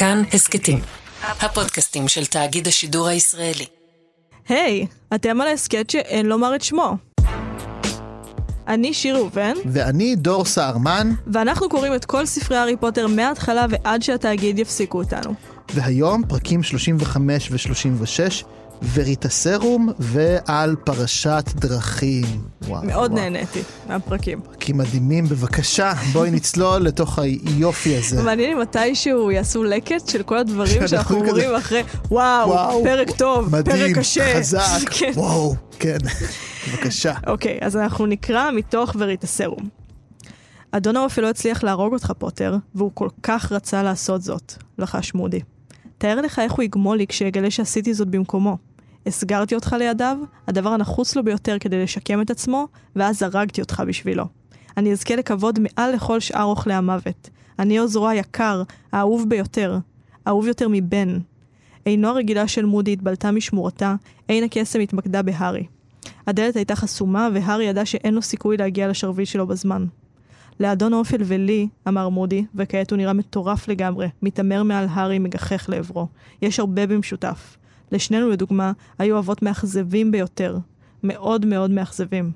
כאן הסקטים, הפודקאסטים של תאגיד השידור הישראלי. היי, אתם על הסקט שאין לומר את שמו. אני שיר ראובן. ואני דור סהרמן. ואנחנו קוראים את כל ספרי הארי פוטר מההתחלה ועד שהתאגיד יפסיקו אותנו. והיום פרקים 35 ו-36, וריטסרום ועל פרשת דרכים. וואו, מאוד וואו. נהניתי מהפרקים. פרקים מדהימים, בבקשה, בואי נצלול לתוך היופי הזה. מעניין אם מתישהו יעשו לקט של כל הדברים שאנחנו אומרים אחרי, וואו, פרק טוב, מדהים, פרק קשה. חזק, כן. וואו, כן, בבקשה. אוקיי, אז אנחנו נקרא מתוך וריטסרום. אדון האופי לא הצליח להרוג אותך פוטר, והוא כל כך רצה לעשות זאת, לחש מודי. תאר לך איך הוא יגמול לי כשיגלה שעשיתי זאת במקומו. הסגרתי אותך לידיו, הדבר הנחוץ לו ביותר כדי לשקם את עצמו, ואז הרגתי אותך בשבילו. אני אזכה לכבוד מעל לכל שאר אוכלי המוות. אני עוזרו היקר, האהוב ביותר, האהוב יותר מבן. עינו הרגילה של מודי התבלטה משמורתה, עין הקסם התמקדה בהרי. הדלת הייתה חסומה, והרי ידע שאין לו סיכוי להגיע לשרביט שלו בזמן. לאדון אופל ולי, אמר מודי, וכעת הוא נראה מטורף לגמרי, מתאמר מעל הארי מגחך לעברו. יש הרבה במשותף. לשנינו, לדוגמה, היו אבות מאכזבים ביותר. מאוד מאוד מאכזבים.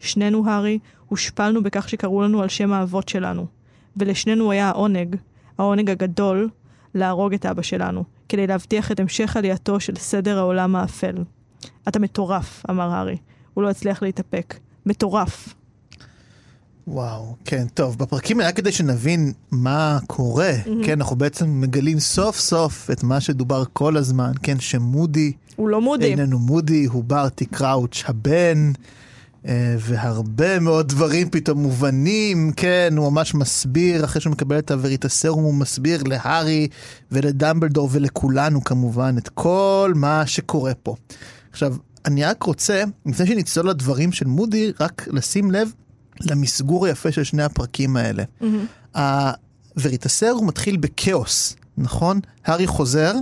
שנינו, הארי, הושפלנו בכך שקראו לנו על שם האבות שלנו. ולשנינו היה העונג, העונג הגדול, להרוג את אבא שלנו, כדי להבטיח את המשך עלייתו של סדר העולם האפל. אתה מטורף, אמר הארי. הוא לא הצליח להתאפק. מטורף. וואו, כן, טוב, בפרקים היה כדי שנבין מה קורה, כן, אנחנו בעצם מגלים סוף סוף את מה שדובר כל הזמן, כן, שמודי, הוא לא מודי, איננו מודי, הוא ברטי קראוץ' הבן, והרבה מאוד דברים פתאום מובנים, כן, הוא ממש מסביר, אחרי שהוא מקבל את הווריטסרום, הוא מסביר להרי ולדמבלדור ולכולנו כמובן, את כל מה שקורה פה. עכשיו, אני רק רוצה, לפני שנצלול לדברים של מודי, רק לשים לב, למסגור היפה של שני הפרקים האלה. וריטסרום מתחיל בקאוס, נכון? הארי חוזר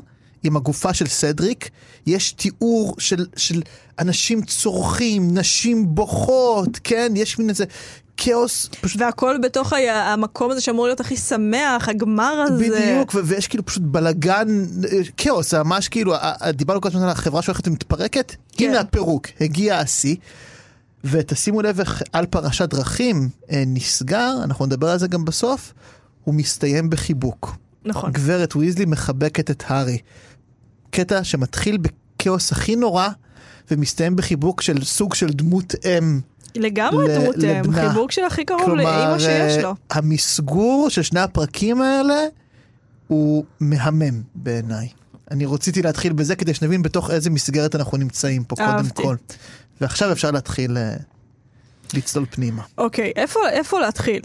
עם הגופה של סדריק, יש תיאור של אנשים צורכים, נשים בוכות, כן? יש מין איזה כאוס. והכל בתוך המקום הזה שאמור להיות הכי שמח, הגמר הזה. בדיוק, ויש כאילו פשוט בלגן, כאוס, ממש כאילו, דיברנו כל הזמן על החברה שהולכת ומתפרקת, הנה הפירוק, הגיע השיא. ותשימו לב על פרשת דרכים נסגר, אנחנו נדבר על זה גם בסוף, הוא מסתיים בחיבוק. נכון. גברת ויזלי מחבקת את הארי. קטע שמתחיל בקאוס הכי נורא, ומסתיים בחיבוק של סוג של דמות אם. לגמרי דמות אם, חיבוק של הכי קרוב לאמא שיש לו. כלומר, המסגור של שני הפרקים האלה, הוא מהמם בעיניי. אני רציתי להתחיל בזה, כדי שנבין בתוך איזה מסגרת אנחנו נמצאים פה קודם כל. ועכשיו אפשר להתחיל לצלול פנימה. אוקיי, איפה להתחיל?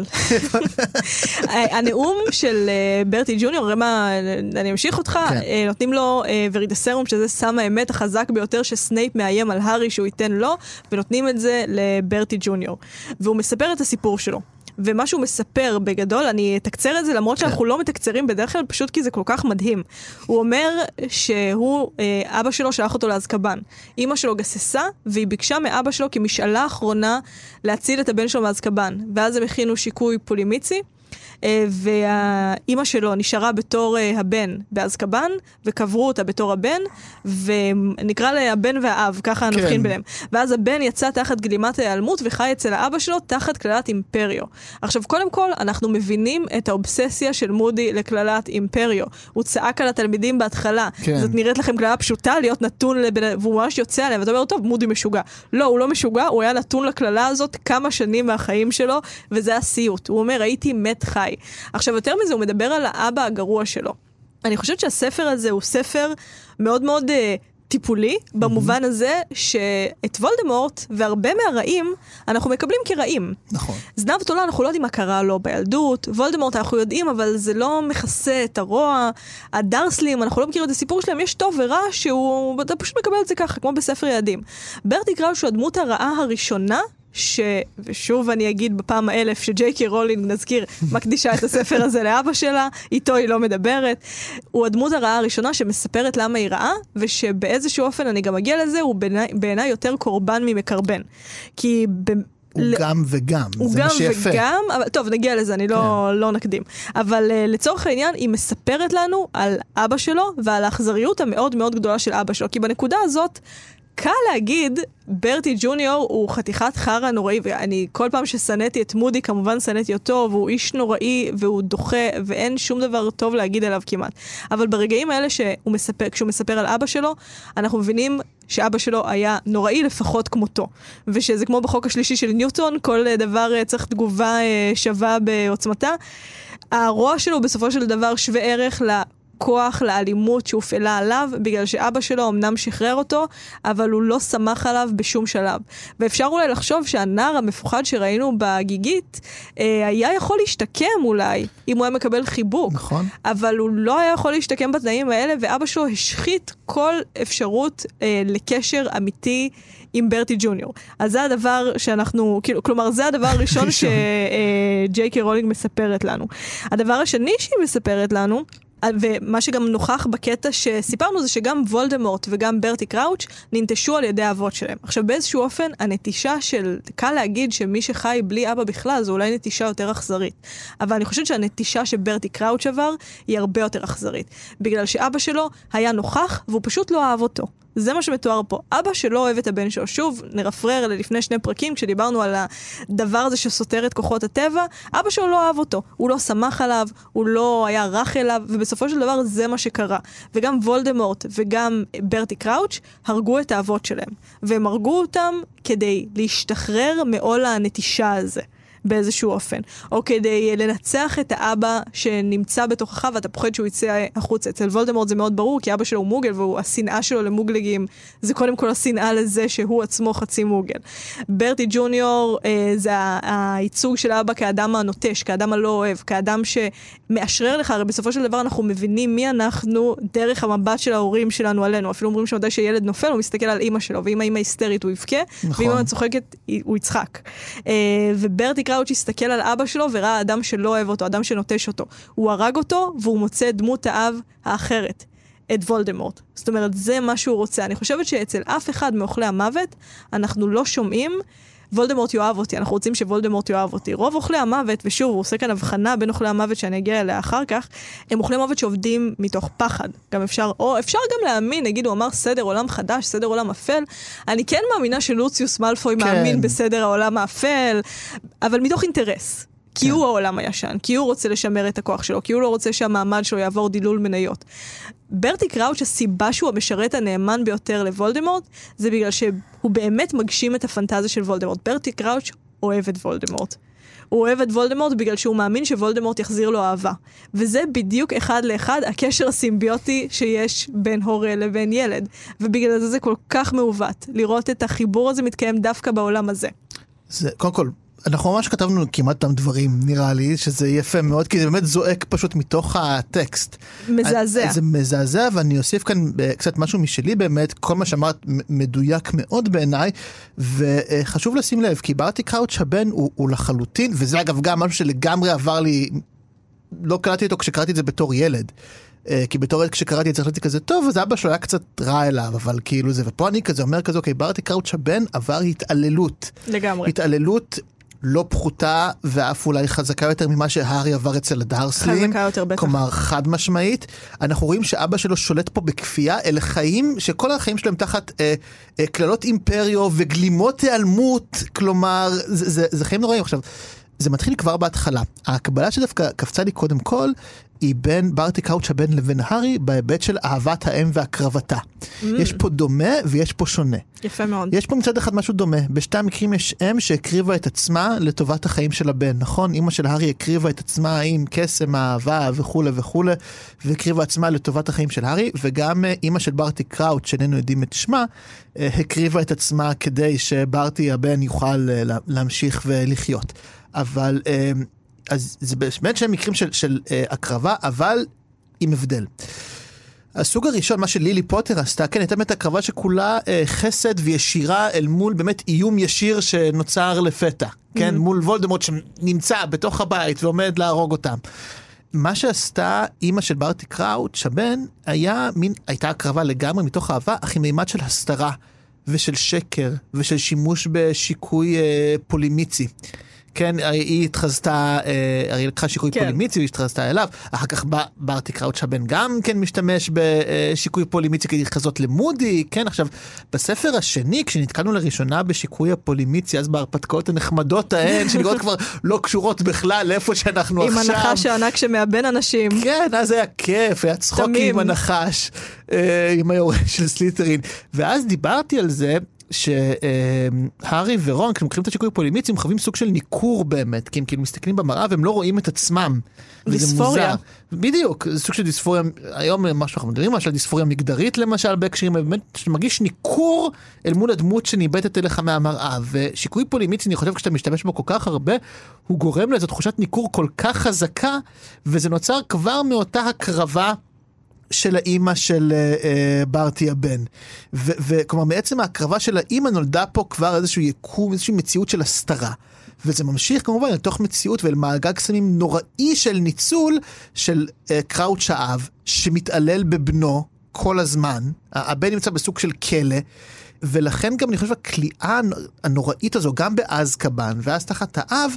הנאום של ברטי ג'וניור, אני אמשיך אותך, נותנים לו וריטסרום, שזה סם האמת החזק ביותר שסנייפ מאיים על הארי שהוא ייתן לו, ונותנים את זה לברטי ג'וניור. והוא מספר את הסיפור שלו. ומה שהוא מספר בגדול, אני אתקצר את זה, למרות שאנחנו לא מתקצרים בדרך כלל, פשוט כי זה כל כך מדהים. הוא אומר שהוא, אבא שלו שלח אותו לאזקבן. אמא שלו גססה, והיא ביקשה מאבא שלו כמשאלה האחרונה להציל את הבן שלו מאזקבן. ואז הם הכינו שיקוי פולימיצי, והאמא שלו נשארה בתור הבן באזקבן, וקברו אותה בתור הבן, ונקרא לה הבן והאב, ככה נבחין ביניהם. ואז הבן יצא תחת גלימת ההיעלמות, וחי אצל האבא שלו תחת קללת אימפריו. עכשיו, קודם כל, אנחנו מבינים את האובססיה של מודי לקללת אימפריו. הוא צעק על התלמידים בהתחלה. זאת נראית לכם קללה פשוטה, להיות נתון והוא ממש יוצא עליהם. ואתה אומר, טוב, מודי משוגע. לא, הוא לא משוגע, הוא היה נתון לקללה הזאת כמה שנים מהחיים שלו, וזה הסיוט. הוא אומר, הייתי מת חי. עכשיו, יותר מזה, הוא מדבר על האבא הגרוע שלו. אני חושבת שהספר הזה הוא ספר מאוד מאוד טיפולי, במובן הזה שאת וולדמורט והרבה מהרעים אנחנו מקבלים כרעים. נכון. זנב תולה, אנחנו לא יודעים מה קרה לו בילדות, וולדמורט אנחנו יודעים, אבל זה לא מכסה את הרוע, הדרסלים, אנחנו לא מכירים את הסיפור שלהם, יש טוב ורע שהוא, אתה פשוט מקבל את זה ככה, כמו בספר יעדים. ברטי קראוץ' שהוא הדמות הרעה הראשונה, ושוב אני אגיד בפעם האלף שג'ייקי רולינג נזכיר מקדישה את הספר הזה לאבא שלה, איתו היא לא מדברת. הוא הדמות הרעה הראשונה שמספרת למה היא רעה, ושבאיזשהו אופן אני גם אגיע לזה, הוא בעיניי יותר קורבן ממקרבן, כי הוא גם וגם, זה מה שיפה. הוא גם וגם, טוב, נגיע לזה, אני לא נקדים. אבל לצורך העניין, היא מספרת לנו על אבא שלו, ועל האכזריות המאוד מאוד גדולה של אבא שלו, כי בנקודה הזאת, קל להגיד, ברטי ג'וניור הוא חתיכת חרא נוראי, ואני כל פעם שסניתי את מודי, כמובן סניתי אותו, והוא איש נוראי, והוא דוחה, ואין שום דבר טוב להגיד עליו כמעט. אבל ברגעים האלה כשהוא מספר על אבא שלו, אנחנו מבינים שאבא שלו היה נוראי לפחות כמותו. ושזה כמו בחוק השלישי של ניוטון, כל דבר צריך תגובה שווה בעוצמתה. הרוע שלו בסופו של דבר שווה ערך כוח לאלימות שהופעלה עליו, בגלל שאבא שלו אמנם שחרר אותו, אבל הוא לא שמח עליו בשום שלב. ואפשר אולי לחשוב שהנער המפוחד שראינו בגיגית, היה יכול להשתקם אולי, אם הוא היה מקבל חיבוק. נכון. אבל הוא לא היה יכול להשתקם בתנאים האלה, ואבא שלו השחית כל אפשרות לקשר אמיתי עם ברטי ג'וניור. אז זה הדבר שאנחנו, כלומר זה הדבר הראשון שג'יי קיי רולינג מספרת לנו. הדבר השני שהיא מספרת לנו, ומה שגם נוכח בקטע שסיפרנו זה שגם וולדמורט וגם ברטי קראוץ' ננטשו על ידי האבות שלהם. עכשיו באיזשהו אופן הנטישה של, קל להגיד שמי שחי בלי אבא בכלל זו אולי נטישה יותר אכזרית, אבל אני חושבת שהנטישה שברטי קראוץ' עבר היא הרבה יותר אכזרית, בגלל שאבא שלו היה נוכח והוא פשוט לא אהב אותו. זה מה שמתואר פה. אבא שלא אוהב את הבן שלו. שוב, נרפרר לפני 2 פרקים, כשדיברנו על הדבר הזה שסותר את כוחות הטבע, אבא שלו לא אהב אותו. הוא לא שמח עליו, הוא לא היה רך אליו, ובסופו של דבר זה מה שקרה. וגם וולדמורט וגם ברטי קראוץ' הרגו את האבות שלהם. והם הרגו אותם כדי להשתחרר מעול הנטישה הזה. באיזשהו אופן, או כדי לנצח את האבא שנמצא בתוכך ואתה פוחד שהוא יצא החוצה. אצל וולדמורט זה מאוד ברור, כי אבא שלו הוא מוגל, והשנאה שלו למוגלגים זה קודם כל השנאה לזה שהוא עצמו חצי מוגל. ברטי ג'וניור זה הייצוג של אבא כאדם הנוטש, כאדם הלא אוהב, כאדם שמאשרר לך. הרי בסופו של דבר אנחנו מבינים מי אנחנו דרך המבט של ההורים שלנו עלינו. אפילו אומרים שמדי שילד נופל הוא מסתכל על אמא שלו, ואם האמא היסטרית הוא יבכה, נכון. ואם האמא צוחקת הוא יצחק. וברטי קראוץ' הסתכל על אבא שלו וראה אדם שלא אוהב אותו, אדם שנוטש אותו. הוא הרג אותו והוא מוצא את דמות האב האחרת, את וולדמורט. זאת אומרת, זה מה שהוא רוצה. אני חושבת שאצל אף אחד מאוכלי המוות, אנחנו לא שומעים, וולדמורט יאהב אותי, אנחנו רוצים שוולדמורט יאהב אותי. רוב אוכלי המוות, ושוב, הוא עושה כאן הבחנה בין אוכלי המוות שאני אגיע אליה אחר כך, הם אוכלי מוות שעובדים מתוך פחד. גם אפשר, או אפשר גם להאמין, נגיד הוא אמר סדר עולם חדש, סדר עולם אפל, אני כן מאמינה שלוציוס מלפוי מאמין בסדר העולם האפל, אבל מתוך אינטרס. כי הוא העולם הישן, כי הוא רוצה לשמר את הכוח שלו, כי הוא לא רוצה שהמעמד שלו יעבור דילול מניות. ברטי קראוץ' הסיבה שהוא המשרת הנאמן ביותר לוולדמורט, זה בגלל שהוא באמת מגשים את הפנטזיה של וולדמורט. ברטי קראוץ' אוהב את וולדמורט. הוא אוהב את וולדמורט בגלל שהוא מאמין שוולדמורט יחזיר לו אהבה. וזה בדיוק אחד לאחד הקשר הסימביוטי שיש בין הורה לבין ילד. ובגלל זה כל כך מעוות, לראות את החיבור הזה מתקיים דווקא בעולם הזה. זה, קודם כל, אנחנו ממש כתבנו כמעט תם דברים, נראה לי, שזה יפה מאוד, כי זה באמת זועק פשוט מתוך הטקסט. מזעזע. זה מזעזע, ואני אוסיף כאן קצת משהו משלי באמת, כל מה שאמרת מדויק מאוד בעיניי, וחשוב לשים לב, כי ברטי קראוץ' הבן הוא לחלוטין, וזה אגב גם משהו שלגמרי עבר לי, לא קלטתי אותו כשקראתי את זה בתור ילד. כי בתור עת כשקראתי את זה החלטתי כזה טוב, אז אבא שלו היה קצת רע אליו, אבל כאילו זה, ופה אני כזה אומר כזה, אוקיי, ברטי קראוץ' הבן עבר התעללות. לגמרי. התעללות לא פחותה, ואף אולי חזקה יותר ממה שהארי עבר אצל הדרסלים. חזקה יותר בטח. כלומר, חד משמעית. אנחנו רואים שאבא שלו שולט פה בכפייה, אל חיים שכל החיים שלהם תחת כללות אימפריו וגלימות העלמות, כלומר, זה חיים נוראים. עכשיו, זה מתחיל כבר בהתחלה. ההקבלה שדווקא קפצה לי קודם כל, היא בין ברטי קראוץ' הבן לבין הארי, בהיבט של אהבת האם והקרבתה. יש פה דומה ויש פה שונה. יפה מאוד. יש פה מצד אחד משהו דומה. בשתי המקרים יש אם שהקריבה את עצמה לטובת החיים של הבן, נכון? אמא של הארי הקריבה את עצמה עם קסם, אהבה וכו' וכו', והקריבה עצמה לטובת החיים של הארי, וגם אמא של ברטי קראוץ' שאיננו יודעים את שמה, הקריבה את עצמה כדי שברטי הבן יוכל להמשיך ולחיות. אבל אז זה באמת שהם מקרים של הקרבה, אבל עם הבדל. הסוג הראשון, מה שלילי פוטר עשתה, כן, הייתה באמת הקרבה שכולה חסד וישירה אל מול באמת איום ישיר שנוצר לפתע, כן, מול וולדמורט שנמצא בתוך הבית ועומד להרוג אותם. מה שעשתה אימא של ברטי קראוץ' הבן, הייתה הקרבה לגמרי מתוך אהבה, אך עם מימד של הסתרה ושל שקר, ושל שימוש בשיקוי פולימיצי. כן, היא התחזתה, היא לקחה שיקוי פולימיצי, היא התחזתה אליו, אחר כך ברטי קראוץ' הבן גם כן משתמש בשיקוי פולימיצי כדי להתחזות למודי, כן, עכשיו, בספר השני, כשנתקלנו לראשונה בשיקוי הפולימיצי, אז בהרפתקאות הנחמדות ההן, שנראות כבר לא קשורות בכלל לאיפה שאנחנו עכשיו. עם הנחש הענק שמאבן אנשים. כן, אז היה כיף, היה צחוק עם הנחש, עם היורש של סליטרין, ואז דיברתי על זה, שהרי ורון, כשהם מקרים את השיקוי פולימיצי, הם חווים סוג של ניכור באמת, כי הם כאילו מסתכלים במראה והם לא רואים את עצמם. דיספוריה. בדיוק, זה סוג של דיספוריה, היום ממש אנחנו מדברים, משל דיספוריה מגדרית למשל, בהקשרים, באמת שמרגיש ניכור אל מול הדמות שניבטת אליך מהמראה, ושיקוי פולימיצי, אני חושב כשאתה משתמש בו כל כך הרבה, הוא גורם לאיזו תחושת ניכור כל כך חזקה, וזה נוצר כבר מאותה הקרבה, של האימא של ברטי הבן. וכלומר, מעצם ההקרבה של האימא נולדה פה כבר איזשהו יקום, איזושהי מציאות של הסתרה. וזה ממשיך כמובן לתוך מציאות ואל מעגל קסמים נוראי של ניצול של קראוץ' האב, שמתעלל בבנו כל הזמן. הבן נמצא בסוג של כלא, ולכן גם אני חושב הקליעה הנוראית הזו, גם באזקבן, ואז תחת האב,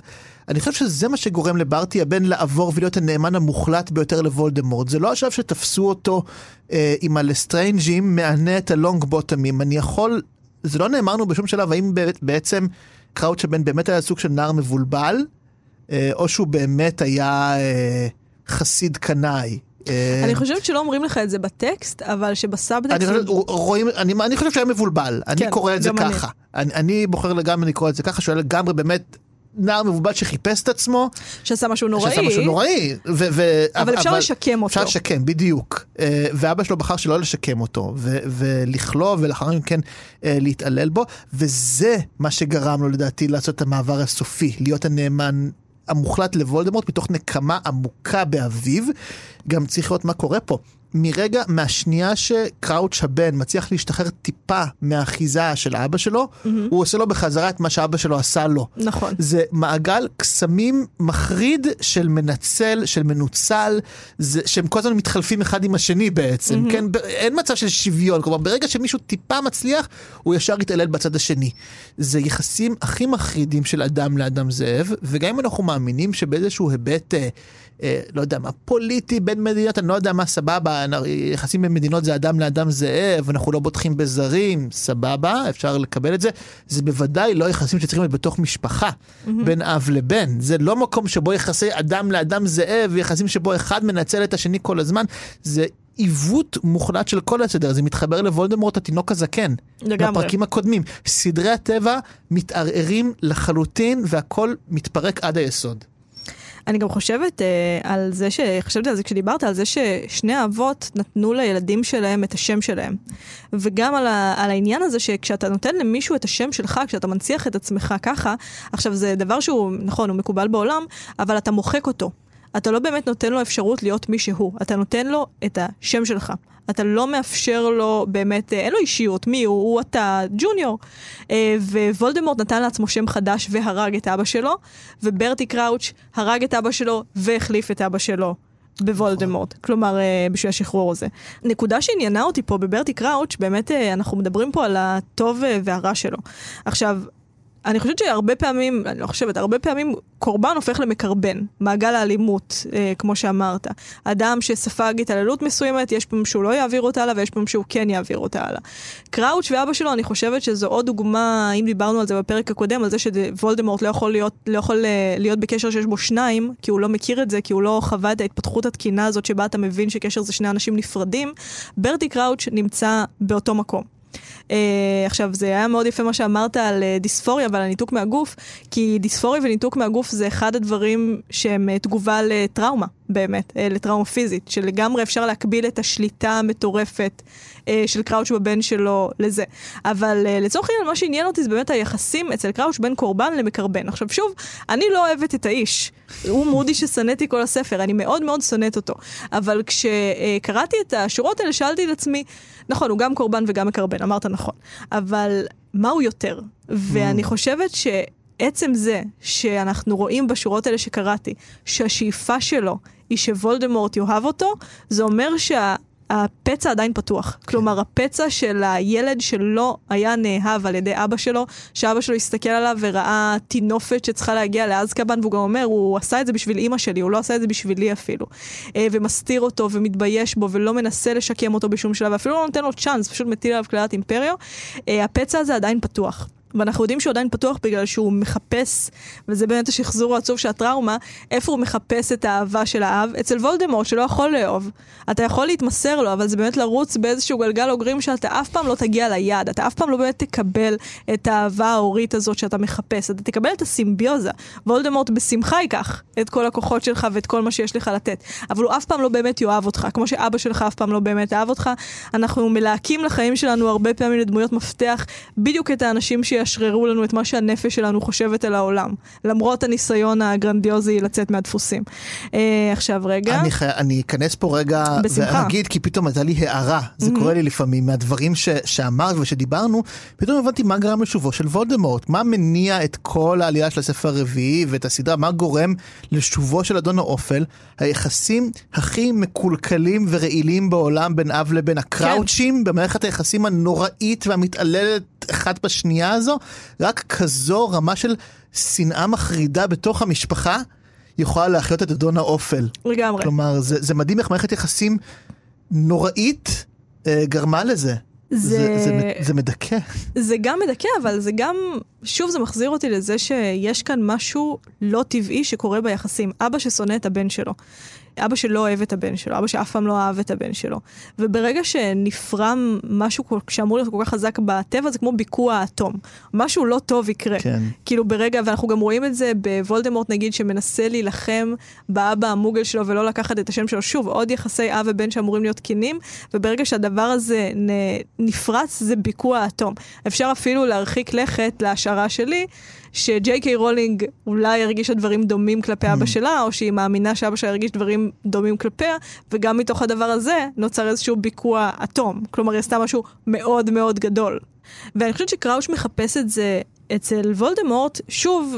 אני חושב שזה מה שגורם לברטי הבן לעבור ולהיות הנאמן המוחלט ביותר לוולדמורט. זה לא השלב שתפסו אותו עם הלסטרנג'ים, מענה את הלונג בוטמים. אני יכול, זה לא נאמרנו בשום שלב, האם בעצם קראוץ' הבן באמת היה סוג של נער מבולבל, או שהוא באמת היה חסיד קנאי. אני חושבת שלא אומרים לך את זה בטקסט, אבל שבסאבטקסט... אני חושב שהיה מבולבל, אני קורא את זה ככה. אני בוחר לגמרי לקרוא את זה ככה, שואל לגמרי באמת נער מבולבל שחיפש את עצמו. שעשה משהו נוראי. אבל אפשר לשקם אותו. אפשר לשקם, בדיוק. ואבא שלו בחר שלא לשקם אותו, ולכלוא, ולאחר מכן להתעלל בו, וזה מה שגרם לו לדעתי לעשות את המעבר הסופי, להיות הנאמן... המוחלט לוולדמורט, מתוך נקמה עמוקה באביו. גם צריך לראות מה קורה פה. מרגע, מהשנייה שקראוץ' הבן מצליח להשתחרר טיפה מהאחיזה של אבא שלו, הוא עושה לו בחזרה את מה שאבא שלו עשה לו. נכון. זה מעגל קסמים מחריד של מנצל, של מנוצל, שהם כל הזמן מתחלפים אחד עם השני בעצם. כן? אין מצב של שוויון. כלומר, ברגע שמישהו טיפה מצליח, הוא ישר יתעלל בצד השני. זה יחסים הכי מחרידים של אדם לאדם זאב, וגם אם אנחנו מאמינים שבאיזשהו היבט, לא יודע מה, פוליטי בין מדינות, אני לא יודע מה, סבבה, יחסים בין מדינות זה אדם לאדם זאב, אנחנו לא בוטחים בזרים, סבבה, אפשר לקבל את זה, זה בוודאי לא יחסים שצריכים להיות בתוך משפחה, בין אב לבן, זה לא מקום שבו יחסי אדם לאדם זאב, יחסים שבו אחד מנצל את השני כל הזמן, זה עיוות מוחלט של כל הסדר, זה מתחבר לוולדמורט התינוק הזקן, בפרקים הקודמים, סדרי הטבע מתערערים לחלוטין, והכל מתפרק עד היסוד. אני גם חושבת על זה שחשבתי על זה כשדיברת על זה ששני האבות נתנו לילדים שלהם את השם שלהם. וגם על העניין הזה שכשאתה נותן למישהו את השם שלך, כשאתה מנציח את עצמך ככה, עכשיו זה דבר שהוא, נכון, הוא מקובל בעולם, אבל אתה מוחק אותו. אתה לא באמת נותן לו אפשרות להיות מי שהוא. אתה נותן לו את השם שלך. אתה לא מאפשר לו באמת, אין לו אישיות, מי הוא? הוא אתה ג'וניור. ווולדמורט נתן לעצמו שם חדש והרג את אבא שלו, וברטי קראוץ' הרג את אבא שלו והחליף את אבא שלו בוולדמורט. כלומר, בשביל השחרור הזה. נקודה שעניינה אותי פה בברטי קראוץ', באמת אנחנו מדברים פה על הטוב והרע שלו. עכשיו, אני חושבת שהרבה פעמים, אני לא חושבת, הרבה פעמים קורבן הופך למקרבן, מעגל האלימות, כמו שאמרת. אדם שספג התעללות מסוימת, יש פעמים שהוא לא יעביר אותה הלאה, ויש פעמים שהוא כן יעביר אותה הלאה. קראוץ' ואבא שלו, אני חושבת שזו עוד דוגמה, אם דיברנו על זה בפרק הקודם, על זה שוולדמורט לא יכול להיות בקשר שיש בו שניים, כי הוא לא מכיר את זה, כי הוא לא חווה את ההתפתחות התקינה הזאת, שבה אתה מבין שקשר זה שני אנשים נפרדים. ברטי קראוץ' נמצא באותו מקום. עכשיו זה היה מאוד יפה מה שאמרת על דיספוריה ועל הניתוק מהגוף, כי דיספוריה וניתוק מהגוף זה אחד הדברים שהם תגובה לטראומה, באמת לטראומה פיזית, שלגמרי אפשר להקביל את השליטה המטורפת של קראוץ' בבן שלו לזה. אבל לצורך העניין מה שעניין אותי זה באמת היחסים אצל קראוץ' בין קורבן למקרבן. עכשיו שוב, אני לא אוהבת את האיש, הוא מודי ששנאתי כל הספר, אני מאוד מאוד שונאת אותו, אבל כשקראתי את השורות האלה שאלתי לעצמי, נכון, הוא גם קורבן וגם מקרבן, אמרת נכון, אבל מה הוא יותר? ואני חושבת שעצם זה שאנחנו רואים בשורות האלה שקראתי, שהשאיפה שלו היא שוולדמורט יאהב אותו, זה אומר שה... הפצע עדיין פתוח. כלומר, הפצע של הילד שלא היה נאהב על ידי אבא שלו, שאבא שלו הסתכל עליו וראה תינופת שצריכה להגיע לאזקבן, והוא גם אומר, הוא עשה את זה בשביל אמא שלי, הוא לא עשה את זה בשבילי אפילו. ומסתיר אותו ומתבייש בו, ולא מנסה לשקם אותו בשום שלב, ואפילו לא נותן לו צ'אנס, פשוט מטיל עליו כללת אימפריו. הפצע הזה עדיין פתוח. ואנחנו יודעים שהוא עדיין פתוח בגלל שהוא מחפש, וזה באמת השחזור העצוב של הטראומה, איפה הוא מחפש את האהבה של האב, אצל וולדמורט שלא יכול לאהוב. אתה יכול להתמסר לו, אבל זה באמת לרוץ באיזשהו גלגל אוגרים שאתה אף פעם לא תגיע ליד, אתה אף פעם לא באמת תקבל את האהבה ההורית הזאת שאתה מחפש, אתה תקבל את הסימביוזה. וולדמורט בשמחה ייקח את כל הכוחות שלך ואת כל מה שיש לך לתת, אבל הוא אף פעם לא באמת יאהב אותך, כמו שאבא שלך אף פעם לא באמת אהב אותך. אנחנו מלהקים לחיים שלנו הרבה פעמים לדמויות מפתח, בדיוק את האנשים שררו לנו את מה שהנפש שלנו חושבת על העולם, למרות הניסיון הגרנדיוזי לצאת מהדפוסים. עכשיו רגע. אני אכנס פה רגע ואגיד, כי פתאום הייתה לי הערה, זה קורה לי לפעמים, מהדברים שאמרת ושדיברנו, פתאום הבנתי מה גרם לשובו של וולדמורט, מה מניע את כל העלייה של הספר הרביעי ואת הסדרה, מה גורם לשובו של אדון האופל, היחסים הכי מקולקלים ורעילים בעולם בין אב לבין הקראוצ'ים, במערכת היחסים הנוראית והמתעללת אחת בשנייה הזו, רק כזו רמה של שנאה מחרידה בתוך המשפחה יכולה להחיות את אדון האופל. לגמרי. כלומר, זה מדהים איך מערכת יחסים נוראית גרמה לזה. זה מדכא. זה גם מדכא, אבל זה גם, שוב זה מחזיר אותי לזה שיש כאן משהו לא טבעי שקורה ביחסים. אבא ששונא את הבן שלו. אבא שלא אוהב את הבן שלו, אבא שאף פעם לא אהב את הבן שלו. וברגע שנפרם משהו שאמור להיות כל כך חזק בטבע, זה כמו ביקוע האטום. משהו לא טוב יקרה. כן. כאילו ברגע, ואנחנו גם רואים את זה בוולדמורט נגיד, שמנסה להילחם באבא המוגל שלו, ולא לקחת את השם שלו. שוב, עוד יחסי אב ובן שאמורים להיות כנים, וברגע שהדבר הזה נפרץ, זה ביקוע האטום. אפשר אפילו להרחיק לכת להשערה שלי, שג'יי קיי רולינג אולי הרגישה דברים דומים כלפי אבא שלה, או שהיא מאמינה שאבא שלה הרגיש דברים דומים כלפיה, וגם מתוך הדבר הזה נוצר איזשהו ביקוע אטום. כלומר, היא עשתה משהו מאוד מאוד גדול. ואני חושבת שקראוץ' מחפש את זה אצל וולדמורט, שוב,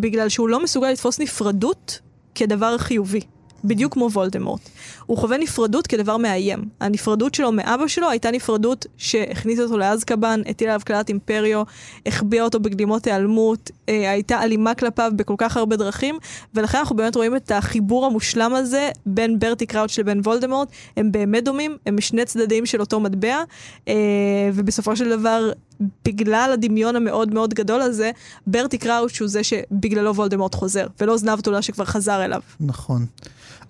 בגלל שהוא לא מסוגל לתפוס נפרדות כדבר חיובי. בדיוק כמו וולדמורט. הוא חווה נפרדות כדבר מאיים. הנפרדות שלו מאבא שלו הייתה נפרדות שהכניסה אותו לאזקבן, הטילה עליו כללת אימפריו, החביאה אותו בגלימות העלמות, הייתה אלימה כלפיו בכל כך הרבה דרכים, ולכן אנחנו באמת רואים את החיבור המושלם הזה בין ברטי קראוץ' לבין וולדמורט. הם באמת דומים, הם משני צדדים של אותו מטבע, ובסופו של דבר, בגלל הדמיון המאוד מאוד גדול הזה, ברטי קראוץ' הוא זה שבגללו וולדמורט חוזר, ולא זנב תולה שכבר חזר אליו. נכון.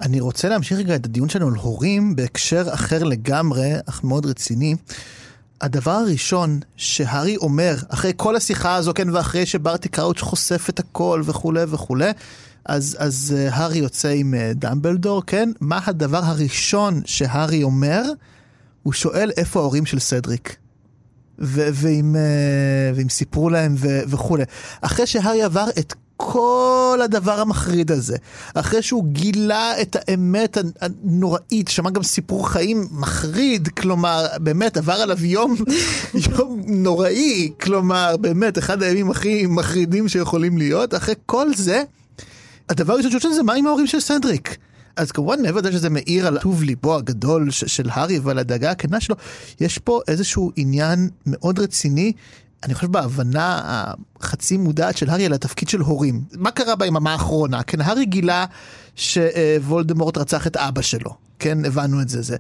אני רוצה להמשיך רגע את הדיון שלנו על הורים בהקשר אחר לגמרי, אך מאוד רציני. הדבר הראשון שהרי אומר, אחרי כל השיחה הזו, כן, ואחרי שברטי קראוץ' חושף את הכל וכו' וכו', אז הרי יוצא עם דמבלדור, כן? מה הדבר הראשון שהרי אומר? הוא שואל איפה ההורים של סדריק. ואם סיפרו להם וכו'. אחרי שהרי עבר את כל הדבר המחריד הזה, אחרי שהוא גילה את האמת הנוראית, שמע גם סיפור חיים מחריד, כלומר, באמת עבר עליו יום נוראי, כלומר, באמת, אחד הימים הכי מחרידים שיכולים להיות, אחרי כל זה, הדבר הראשון שעושה זה מה עם ההורים של סדריק? אז כמובן, מעבר יודע שזה מאיר על טוב ליבו הגדול של הרי ועל הדאגה הכנה שלו, יש פה איזשהו עניין מאוד רציני, אני חושב בהבנה החצי מודעת של הרי על התפקיד של הורים. מה קרה ביממה האחרונה? כן, הרי גילה שוולדמורט רצח את אבא שלו. כן, הבנו את זה.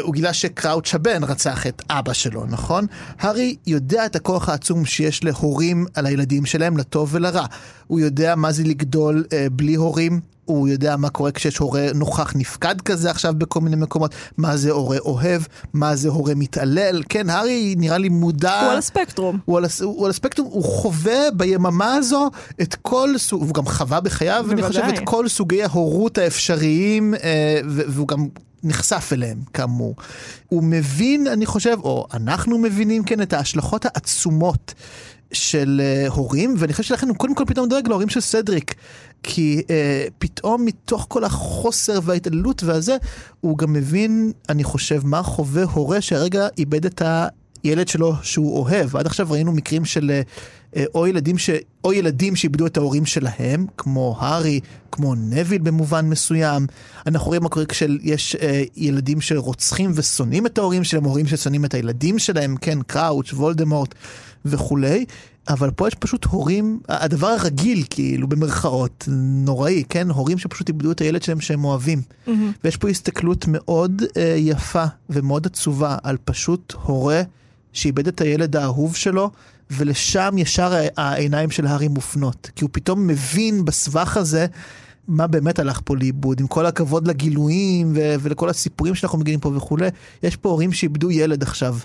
הוא גילה שקראוץ' הבן רצח את אבא שלו, נכון? הרי יודע את הכוח העצום שיש להורים על הילדים שלהם, לטוב ולרע. הוא יודע מה זה לגדול בלי הורים, הוא יודע מה קורה כשיש הורה נוכח נפקד כזה עכשיו בכל מיני מקומות, מה זה הורה אוהב, מה זה הורה מתעלל, כן, הרי נראה לי מודע. הוא על הספקטרום. הוא על הספקטרום, הוא חווה ביממה הזו את כל סוג, הוא גם חווה בחייו, אני חושב את כל סוגי ההורות האפשריים, והוא גם נחשף אליהם, כאמור. הוא מבין, אני חושב, או אנחנו מבינים, כן, את ההשלכות העצומות של הורים, ואני חושב שלכן הוא קודם כל פתאום דואג להורים של סדריק, כי פתאום מתוך כל החוסר וההתעללות והזה, הוא גם מבין, אני חושב, מה חווה הורה שהרגע איבד את ילד שלו שהוא אוהב. עד עכשיו ראינו מקרים של או ילדים שאיבדו את ההורים שלהם, כמו הארי, כמו נביל במובן מסוים. אנחנו רואים מקרה כשיש ילדים שרוצחים ושונאים את ההורים שלהם, הורים ששונאים את הילדים שלהם, כן, קראוץ', וולדמורט וכולי. אבל פה יש פשוט הורים, הדבר הרגיל, כאילו, במרכאות, נוראי, כן? הורים שפשוט איבדו את הילד שלהם שהם אוהבים. Mm-hmm. ויש פה הסתכלות מאוד יפה ומאוד עצובה על פשוט הורה שאיבד את הילד האהוב שלו, ולשם ישר העיניים של הארי מופנות. כי הוא פתאום מבין בסבך הזה מה באמת הלך פה לאיבוד, עם כל הכבוד לגילויים ולכל הסיפורים שאנחנו מגיעים פה וכו'. יש פה הורים שאיבדו ילד עכשיו.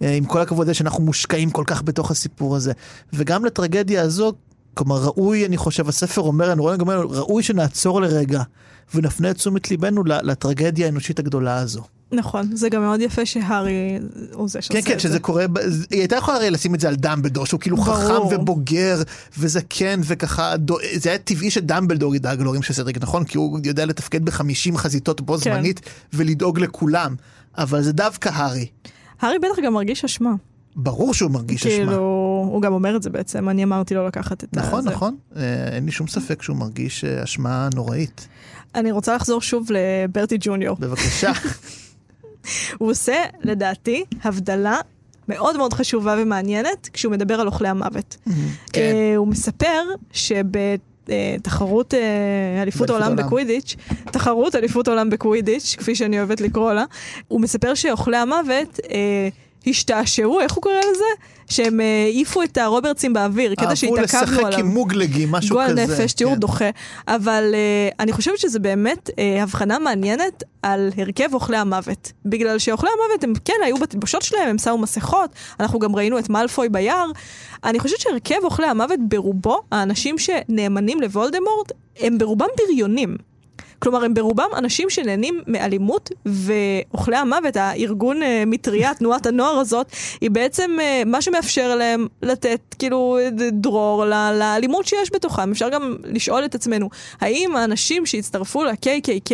עם כל הכבוד הזה שאנחנו מושקעים כל כך בתוך הסיפור הזה. וגם לטרגדיה הזו, כלומר ראוי, אני חושב, הספר אומר, אני רואה גם ראוי שנעצור לרגע, ונפנה את תשומת ליבנו לטרגדיה האנושית הגדולה הזו. נכון, זה גם מאוד יפה שהארי הוא זה שעושה את זה. כן, כן, שזה קורה, היא הייתה יכולה הרי לשים את זה על דמבלדור, שהוא כאילו חכם ובוגר, וזקן וככה, זה היה טבעי שדמבלדור ידאג להורים של סדריק, נכון? כי הוא יודע לתפקד ב50 חזיתות בו זמנית, ולדאוג לכולם. אבל זה דווקא הארי. הארי בטח גם מרגיש אשמה. ברור שהוא מרגיש אשמה. כאילו, הוא גם אומר את זה בעצם, אני אמרתי לו לקחת את זה. נכון, נכון. אין לי שום ספק שהוא מרגיש אשמה נוראית. אני רוצה לחזור שוב לברטי ג'וניור. בבקשה. הוא עושה, לדעתי, הבדלה מאוד מאוד חשובה ומעניינת, כשהוא מדבר על אוכלי המוות. הוא מספר תחרות אליפות העולם בקווידיץ', תחרות אליפות העולם בקווידיץ', כפי שאני אוהבת לקרוא לה, הוא מספר שאוכלי המוות השתעשעו, איך הוא קורא לזה? שהם העיפו את הרוברצים באוויר, כדי שהתעכבנו עליו. עברו לשחק עם מוגלגים, משהו כזה. גועל נפש, תיאור דוחה. אבל אני חושבת שזה באמת הבחנה מעניינת על הרכב אוכלי המוות. בגלל שאוכלי המוות, הם כן היו בתלבושות שלהם, הם שמו מסכות, אנחנו גם ראינו את מאלפוי ביער. אני חושבת שהרכב אוכלי המוות ברובו, האנשים שנאמנים לוולדמורט, הם ברובם בריונים. כלומר, הם ברובם אנשים שנהנים מאלימות, ואוכלי המוות, הארגון מטריה, תנועת הנוער הזאת, היא בעצם מה שמאפשר להם לתת, כאילו, דרור לאלימות שיש בתוכם. אפשר גם לשאול את עצמנו, האם האנשים שהצטרפו ל-KKK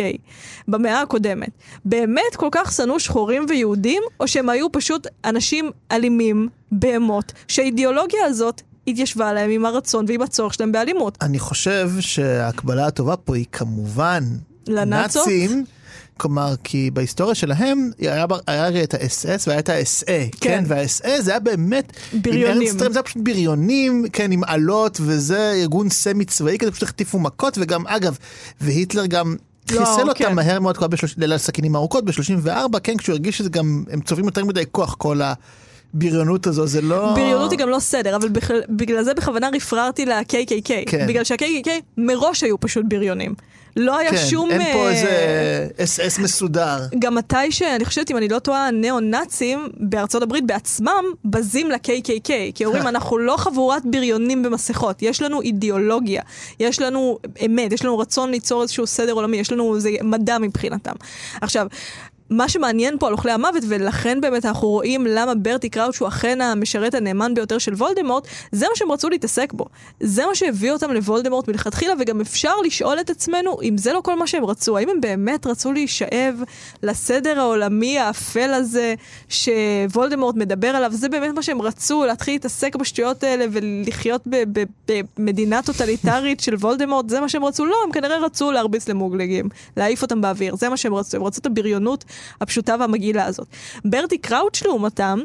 במאה הקודמת, באמת כל כך שנאו שחורים ויהודים, או שהם היו פשוט אנשים אלימים, בהמות, שהאידיאולוגיה הזאת התיישבה עליהם עם הרצון ועם הצורך שלהם באלימות. אני חושב שההקבלה הטובה פה היא כמובן לנאצים, כלומר, כי בהיסטוריה שלהם היה את ה-SS והיה את ה-SA, כן, וה-SA זה היה באמת בריונים, זה היה פשוט בריונים, כן, עם עלות, וזה ארגון סמי צבאי, כזה פשוט החטיפו מכות, וגם, אגב, והיטלר גם חיסל אותם מהר מאוד, כבר בליל הסכינים הארוכות, ב-34, כן, כשהוא הרגיש שזה גם, הם צוברים יותר מדי כוח, כל ה בריונות הזו, זה לא בריונות היא גם לא סדר, אבל בגלל זה בכוונה רפררתי ל-KKK, כן. בגלל שה-KKK מראש היו פשוט בריונים. לא היה שום אין פה איזה אס-אס מסודר. גם מתי שאני חושבת, אם אני לא טועה, נאו-נאצים בארצות הברית בעצמם בזים ל-KKK, כי אומרים, אנחנו לא חבורת בריונים במסכות, יש לנו אידיאולוגיה, יש לנו אמת, יש לנו רצון ליצור איזשהו סדר עולמי, יש לנו איזה מדע מבחינתם. עכשיו, מה שמעניין פה על אוכלי המוות, ולכן באמת אנחנו רואים למה ברטי קראוץ' הוא אכן המשרת הנאמן ביותר של וולדמורט, זה מה שהם רצו להתעסק בו. זה מה שהביא אותם לוולדמורט מלכתחילה, וגם אפשר לשאול את עצמנו, אם זה לא כל מה שהם רצו, האם הם באמת רצו להישאב לסדר העולמי האפל הזה, שוולדמורט מדבר עליו, זה באמת מה שהם רצו, להתחיל להתעסק בשטויות האלה, ולחיות במדינה טוטליטרית של וולדמורט, זה מה שהם רצו. לא, הם כנראה רצו להרביץ למוגלגים, להעיף אותם באוויר, זה מה שהם רצו. הם רצו את הבריונות הפשוטה והמגעילה הזאת. ברטי קראוץ' לעומתם,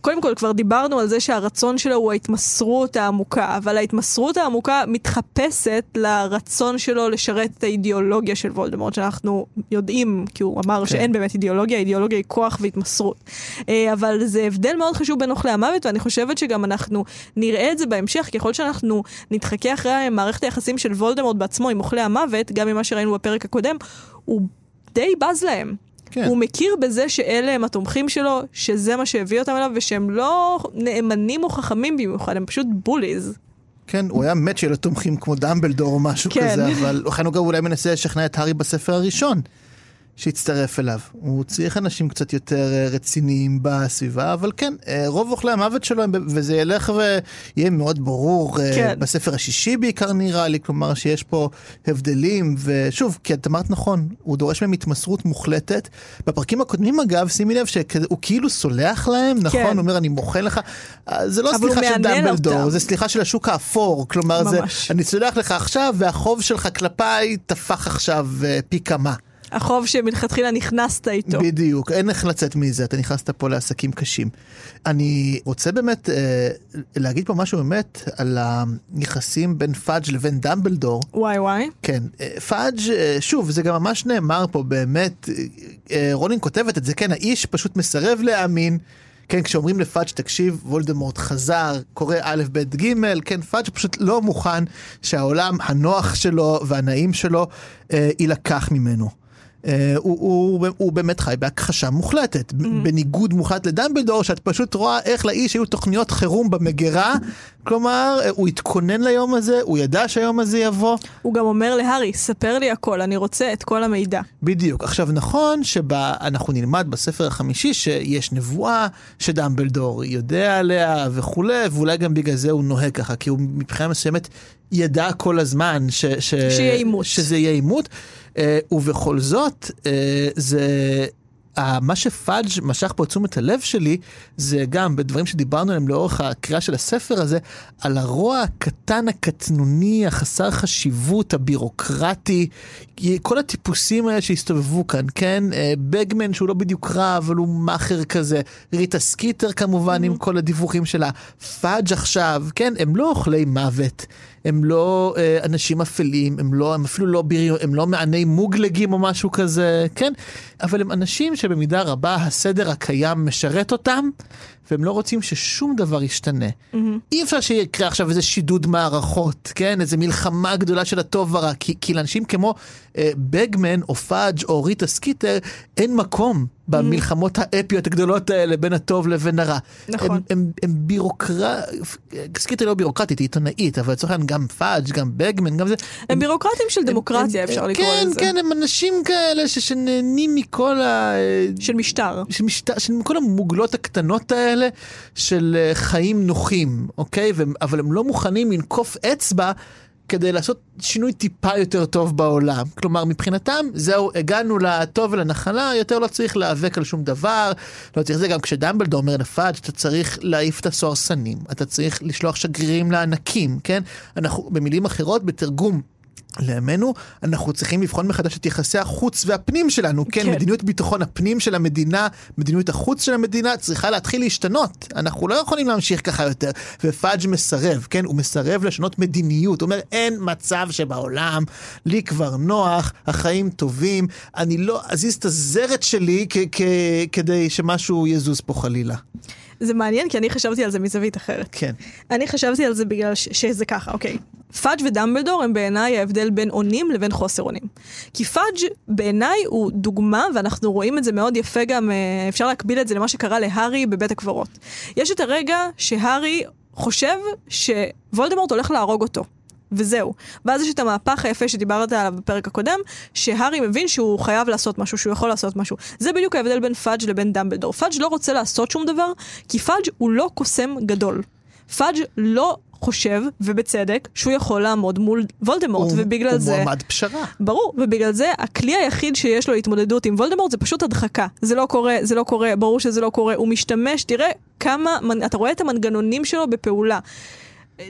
קודם כל כבר דיברנו על זה שהרצון שלו הוא ההתמסרות העמוקה, אבל ההתמסרות העמוקה מתחפשת לרצון שלו לשרת את האידיאולוגיה של וולדמורט, שאנחנו יודעים, כי הוא אמר שאין באמת אידיאולוגיה, אידיאולוגיה היא כוח והתמסרות. אבל זה הבדל מאוד חשוב בין אוכלי המוות, ואני חושבת שגם אנחנו נראה את זה בהמשך, ככל שאנחנו נתחכה אחרי מערכת היחסים של וולדמורט בעצמו עם אוכלי המוות, גם ממה שראינו בפרק הקודם, הוא די בז להם. כן. הוא מכיר בזה שאלה הם התומכים שלו, שזה מה שהביא אותם אליו, ושהם לא נאמנים או חכמים במיוחד, הם פשוט בוליז. כן, הוא היה מת של התומכים כמו דמבלדור או משהו כזה, אבל הוא אולי מנסה לשכנע את הארי בספר הראשון, שהצטרף אליו. הוא צריך אנשים קצת יותר רציניים בסביבה, אבל כן, רוב אוכלי המוות שלו, וזה ילך ויהיה מאוד ברור, כן. בספר השישי בעיקר נראה לי, כלומר שיש פה הבדלים, ושוב, כי את אמרת נכון, הוא דורש מהם התמסרות מוחלטת. בפרקים הקודמים אגב, שימי לב שהוא כאילו סולח להם, נכון? הוא אומר, אני מוכל לך. זה לא סליחה של דמבלדור, זה סליחה של השוק האפור, כלומר זה, אני סולח לך עכשיו, והחוב שלך כלפיי תפח עכשיו פי כמה. החוב שמלכתחילה נכנסת איתו. בדיוק, אין איך לצאת מזה, אתה נכנסת פה לעסקים קשים. אני רוצה באמת להגיד פה משהו באמת על היחסים בין פאדג' לבין דמבלדור. וואי וואי. כן, פאדג', שוב, זה גם ממש נאמר פה באמת, רולינג כותבת את זה, כן, האיש פשוט מסרב להאמין, כן, כשאומרים לפאדג' תקשיב, וולדמורט חזר, קורא א' ב' ג', כן, פאדג' פשוט לא מוכן שהעולם הנוח שלו והנעים שלו יילקח ממנו. הוא באמת חי בהכחשה מוחלטת, בניגוד מוחלט לדמבלדור, שאת פשוט רואה איך לאיש היו תוכניות חירום במגירה, כלומר, הוא התכונן ליום הזה, הוא ידע שהיום הזה יבוא. הוא גם אומר להרי, ספר לי הכל, אני רוצה את כל המידע. בדיוק. עכשיו נכון שאנחנו נלמד בספר החמישי שיש נבואה שדמבלדור יודע עליה וכולי, ואולי גם בגלל זה הוא נוהג ככה, כי הוא מבחינה מסוימת ידע כל הזמן שזה יהיה אימות. ובכל זאת, זה מה שפאדג' משך פה תשומת הלב שלי, זה גם בדברים שדיברנו עליהם לאורך הקריאה של הספר הזה, על הרוע הקטן הקטנוני, החסר חשיבות, הבירוקרטי, כל הטיפוסים האלה שהסתובבו כאן, כן? בגמן שהוא לא בדיוק רע, אבל הוא מאחר כזה, ריטה סקיטר כמובן, עם כל הדיווחים שלה, פאדג' עכשיו, כן? הם לא אוכלי מוות, הם לא אנשים אפלים, הם אפילו לא ביריון, הם לא מעני מוגלגים או משהו כזה, כן? אבל הם אנשים שבמידה רבה הסדר הקיים משרת אותם, והם לא רוצים ששום דבר ישתנה. אי אפשר שיקרה עכשיו איזה שידוד מערכות, כן? איזה מלחמה גדולה של הטוב ורע, כי לאנשים כמו בגמן או פאדג' או ריטה סקיטר, אין מקום במלחמות האפיות הגדולות האלה בין הטוב לבין הרע. נכון. הם סקיטר לא בירוקרטית, היא עיתונאית, אבל לצורכן גם פאדג', גם בגמן, גם זה. הם בירוקרטים של דמוקרטיה, אפשר לקרוא לזה. כן, כן, הם אנשים כאלה שנהנים מכל של משטר. של כל המוגלות הקטנות האלה של חיים נוחים, אוקיי? אבל הם לא מוכנים לנקוף אצבע כדי לעשות שינוי טיפה יותר טוב בעולם. כלומר, מבחינתם, זהו, הגענו לטוב ולנחלה, יותר לא צריך להיאבק על שום דבר, לא צריך זה. גם כשדמבלדור אומר לפאדג' אתה צריך להעיף את הסוהרסנים, אתה צריך לשלוח שגרירים לענקים, כן? אנחנו, במילים אחרות, בתרגום לימינו, אנחנו צריכים לבחון מחדש את יחסי החוץ והפנים שלנו, כן? כן. מדיניות ביטחון הפנים של המדינה, מדיניות החוץ של המדינה, צריכה להתחיל להשתנות. אנחנו לא יכולים להמשיך ככה יותר. ופאדג' מסרב, כן? הוא מסרב לשנות מדיניות. הוא אומר, אין מצב שבעולם, לי כבר נוח, החיים טובים, אני לא אזיז את הזרת שלי כדי שמשהו יזוז פה חלילה. זה מעניין, כי אני חשבתי על זה מזווית אחרת. כן. אני חשבתי על זה בגלל שזה ככה, אוקיי. פאדג' ודמבלדור הם בעיניי ההבדל בין עונים לבין חוסר עונים. כי פאדג' בעיניי הוא דוגמה, ואנחנו רואים את זה מאוד יפה גם, אפשר להקביל את זה למה שקרה להרי בבית הקברות. יש את הרגע שהרי חושב שוולדמורט הולך להרוג אותו. וזהו. ואז יש את המהפך היפה שדיברת עליו בפרק הקודם, שהרי מבין שהוא חייב לעשות משהו, שהוא יכול לעשות משהו. זה בדיוק ההבדל בין פאדג' לבין דמבלדור. פאדג' לא רוצה לעשות שום דבר, כי פאדג' הוא לא קוסם גדול. פאדג' לא חושב, ובצדק, שהוא יכול לעמוד מול וולדמורט, ובגלל זה... הוא מועמד פשרה. ברור, ובגלל זה, הכלי היחיד שיש לו התמודדות עם וולדמורט, זה פשוט הדחקה. זה לא קורה, ברור שזה לא קורה. הוא משתמש, תראה כמה, אתה רואה את המנגנונים שלו בפעולה.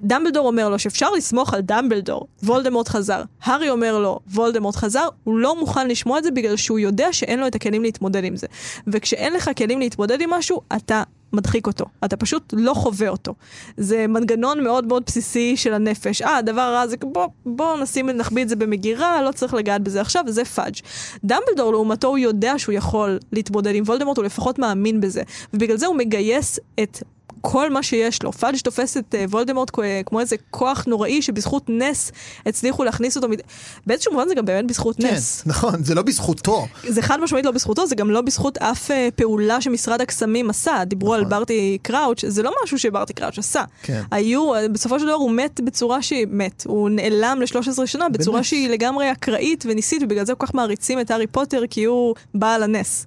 דמבלדור אומר לו שאפשר לסמוך על דמבלדור, וולדמורט חזר. הארי אומר לו, וולדמורט חזר, הוא לא מוכן לשמוע את זה בגלל שהוא יודע שאין לו את הכלים להתמודד עם זה. וכשאין לך כלים להתמודד עם משהו, אתה מדחיק אותו. אתה פשוט לא חווה אותו. זה מנגנון מאוד מאוד בסיסי של הנפש. הדבר הרע זה, בוא נחביא את זה במגירה, לא צריך לגעת בזה עכשיו, זה פאדג'. דמבלדור לעומתו הוא יודע שהוא יכול להתמודד עם וולדמורט, הוא לפחות מאמין בזה. ובגלל זה הוא מגייס את כל מה שיש לו. פאדג' תופס את וולדמורט כמו איזה כוח נוראי שבזכות נס הצליחו להכניס אותו. באיזשהו מובן זה גם באמת בזכות נס. נכון, זה לא בזכותו. זה חד משמעית לא בזכותו, זה גם לא בזכות אף פעולה שמשרד הקסמים עשה. דיברו על ברטי קראוץ', זה לא משהו שברטי קראוץ' עשה. בסופו של דבר הוא מת בצורה שהיא מת. הוא נעלם ל-13 שנה בצורה שהיא לגמרי אקראית וניסית, ובגלל זה כל כך מעריצים את הארי פוטר, כי הוא בעל הנס.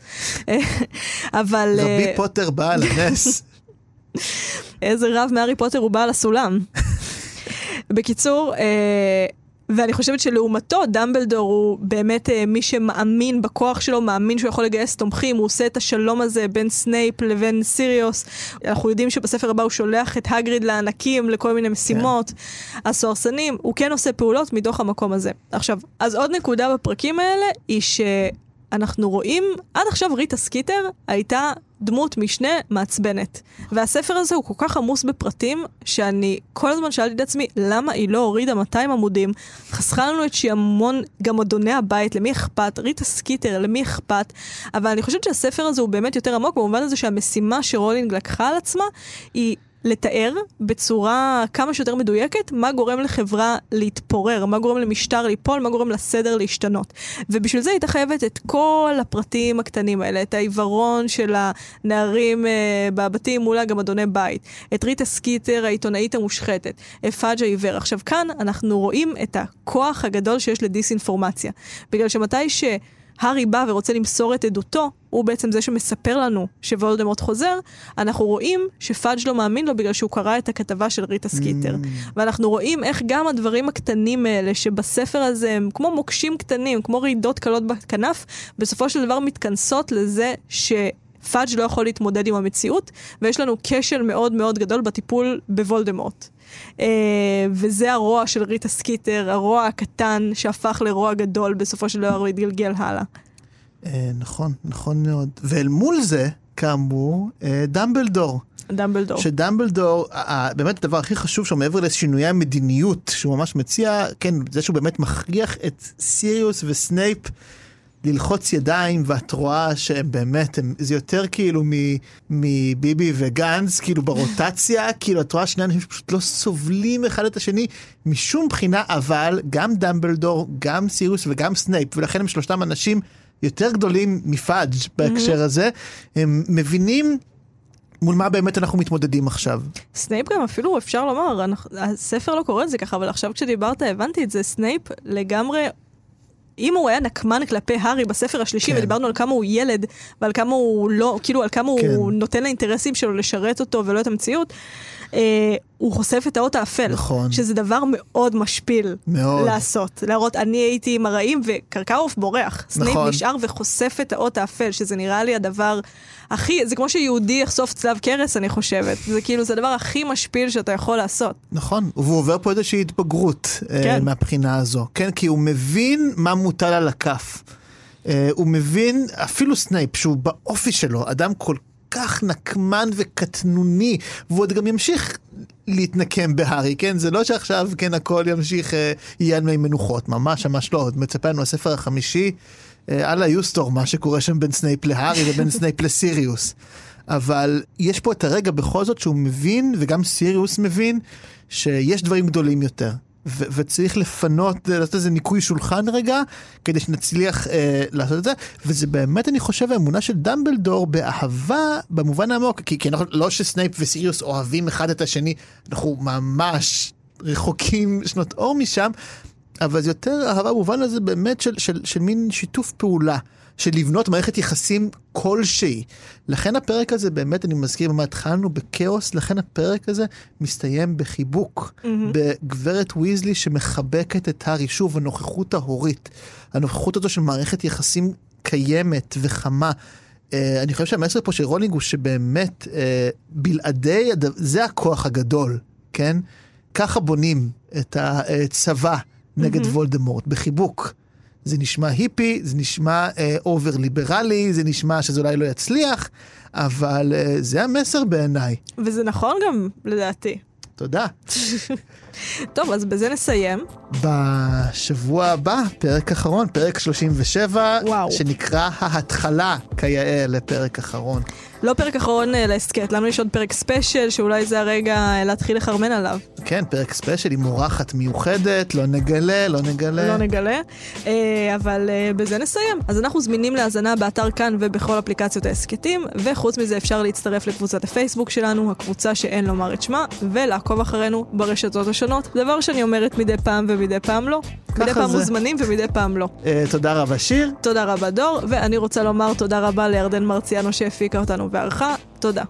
אבל... רבי פוטר בעל הנס. איזה רב מהארי פוטר הוא בעל הסולם. בקיצור, ואני חושבת שלעומתו דמבלדור הוא באמת מי שמאמין בכוח שלו, מאמין שהוא יכול לגייס תומכים, הוא עושה את השלום הזה בין סנייפ לבין סיריוס. אנחנו יודעים שבספר הבא הוא שולח את הגריד לענקים לכל מיני משימות, הסוהרסנים, הוא כן עושה פעולות מתוך המקום הזה. עכשיו, אז עוד נקודה בפרקים האלה היא שאנחנו רואים, עד עכשיו ריטה סקיטר הייתה דמות משנה מעצבנת. והספר הזה הוא כל כך עמוס בפרטים, שאני כל הזמן שאלתי את עצמי, למה היא לא הורידה 200 עמודים? חסכה לנו את שימון גם אדוני הבית, למי אכפת? ריטה סקיטר, למי אכפת? אבל אני חושבת שהספר הזה הוא באמת יותר עמוק, במובן הזה שהמשימה שרולינג לקחה על עצמה, היא לתאר בצורה כמה שיותר מדויקת, מה גורם לחברה להתפורר, מה גורם למשטר ליפול, מה גורם לסדר להשתנות. ובשביל זה היא חייבת את כל הפרטים הקטנים האלה, את העיוורון של הנערים בבתים מולה גם אדוני בית, את ריטה סקיטר, העיתונאית המושחתת, פאדג' העיוור. עכשיו כאן אנחנו רואים את הכוח הגדול שיש לדיסאינפורמציה. בגלל שמתי שהרי בא ורוצה למסור את עדותו, הוא בעצם זה שמספר לנו שוולדמורט חוזר, אנחנו רואים שפאדג' לא מאמין לו בגלל שהוא קרא את הכתבה של ריטה סקיטר. ואנחנו רואים איך גם הדברים הקטנים האלה שבספר הזה הם כמו מוקשים קטנים, כמו רעידות קלות בכנף, בסופו של דבר מתכנסות לזה שפאדג' לא יכול להתמודד עם המציאות, ויש לנו כשל מאוד מאוד גדול בטיפול בוולדמורט. וזה הרוע של ריטה סקיטר, הרוע הקטן שהפך לרוע גדול בסופו של דבר להתגלגל הלאה. נכון, נכון מאוד. ואל מול זה, כאמור, דמבלדור. דמבלדור. שדמבלדור, באמת הדבר הכי חשוב שהוא מעבר לשינויי המדיניות, שהוא ממש מציע, כן, זה שהוא באמת מכריח את סיריוס וסנייפ ללחוץ ידיים, ואת רואה שהם באמת, זה יותר כאילו מביבי וגנץ, כאילו ברוטציה, כאילו את רואה שני אנשים שפשוט לא סובלים אחד את השני, משום בחינה, אבל גם דמבלדור, גם סיריוס וגם סנייפ, ולכן הם שלושתם אנשים יותר גדולים מפאדג' בהקשר הזה, הם מבינים מול מה באמת אנחנו מתמודדים עכשיו. סנייפ גם אפילו אפשר לומר, הספר לא קורא את זה ככה, אבל עכשיו כשדיברת הבנתי את זה, סנייפ לגמרי, אם הוא היה נקמן כלפי הארי בספר השלישי, ודיברנו על כמה הוא ילד, ועל כמה הוא לא, כאילו על כמה הוא נותן לאינטרסים שלו לשרת אותו ולא את המציאות, הוא חושף את האות האפל, שזה דבר מאוד משפיל לעשות, להראות אני הייתי עם הרעים וקרקאוף בורח, סנייפ נשאר וחושף את האות האפל, שזה נראה לי הדבר הכי, זה כמו שיהודי יחשוף צלב קרס אני חושבת, זה כאילו זה הדבר הכי משפיל שאתה יכול לעשות. נכון, והוא עובר פה איזושהי התבגרות מהבחינה הזו, כי הוא מבין מה מוטל על הכף, הוא מבין אפילו סנייפ שהוא באופי שלו, אדם כל כך נקמן וקטנוני, והוא עוד גם ימשיך להתנקם בהרי, כן? זה לא שעכשיו, כן, הכל ימשיך, יהיה על מי מנוחות, ממש, ממש לא. עוד מצפה לנו הספר החמישי, על היוסטור, מה שקורה שם בין סנייפ להרי ובין סנייפ לסיריוס. אבל יש פה את הרגע בכל זאת שהוא מבין, וגם סיריוס מבין, שיש דברים גדולים יותר. וצריך לפנות, לעשות איזה ניקוי שולחן רגע, כדי שנצליח לעשות את זה, וזה באמת אני חושב האמונה של דמבלדור באהבה במובן העמוק, כי אנחנו, לא שסנייפ וסיריוס אוהבים אחד את השני, אנחנו ממש רחוקים שנות אור משם, אבל זה יותר אהבה במובן הזה באמת של, של, של מין שיתוף פעולה, של לבנות מערכת יחסים כלשהי. לכן הפרק הזה, באמת אני מזכיר, מה התחלנו בקאוס, לכן הפרק הזה מסתיים בחיבוק, בגברת ויזלי שמחבקת את הארי, שוב, הנוכחות ההורית, הנוכחות הזו של מערכת יחסים קיימת וחמה. אני חושב שהמסר פה של רולינג הוא שבאמת, בלעדי, זה הכוח הגדול, כן? ככה בונים את הצבא נגד וולדמורט, בחיבוק. זה נשמע היפי, זה נשמע אובר-ליברלי, זה נשמע שזה אולי לא יצליח, אבל זה המסר בעיניי. וזה נכון גם, לדעתי. תודה. טוב, אז בזה נסיים. בשבוע הבא, פרק אחרון, פרק 37, וואו. שנקרא ההתחלה, כיאה לפרק אחרון. לא פרק אחרון להסקט, למה יש עוד פרק ספיישל שאולי זה הרגע להתחיל לחרמן עליו. כן, פרק ספיישל עם מורחת מיוחדת, לא נגלה. אבל בזה נסיים. אז אנחנו זמינים להזנה באתר כאן ובכל אפליקציות ההסקטים, וחוץ מזה אפשר להצטרף לקבוצת הפייסבוק שלנו, הקבוצה שאין לומר את שמה, ולעקוב אחרינו ברשתות השונות. דבר שאני אומרת מדי פעם ומדי פעם לא. מדי פעם מוזמנים ומדי פעם לא. תודה רבה שיר. תודה רבה דור, ואני רוצה לומר תודה רבה לירדן מרציאנו שהפיקה אותנו וערכה. תודה.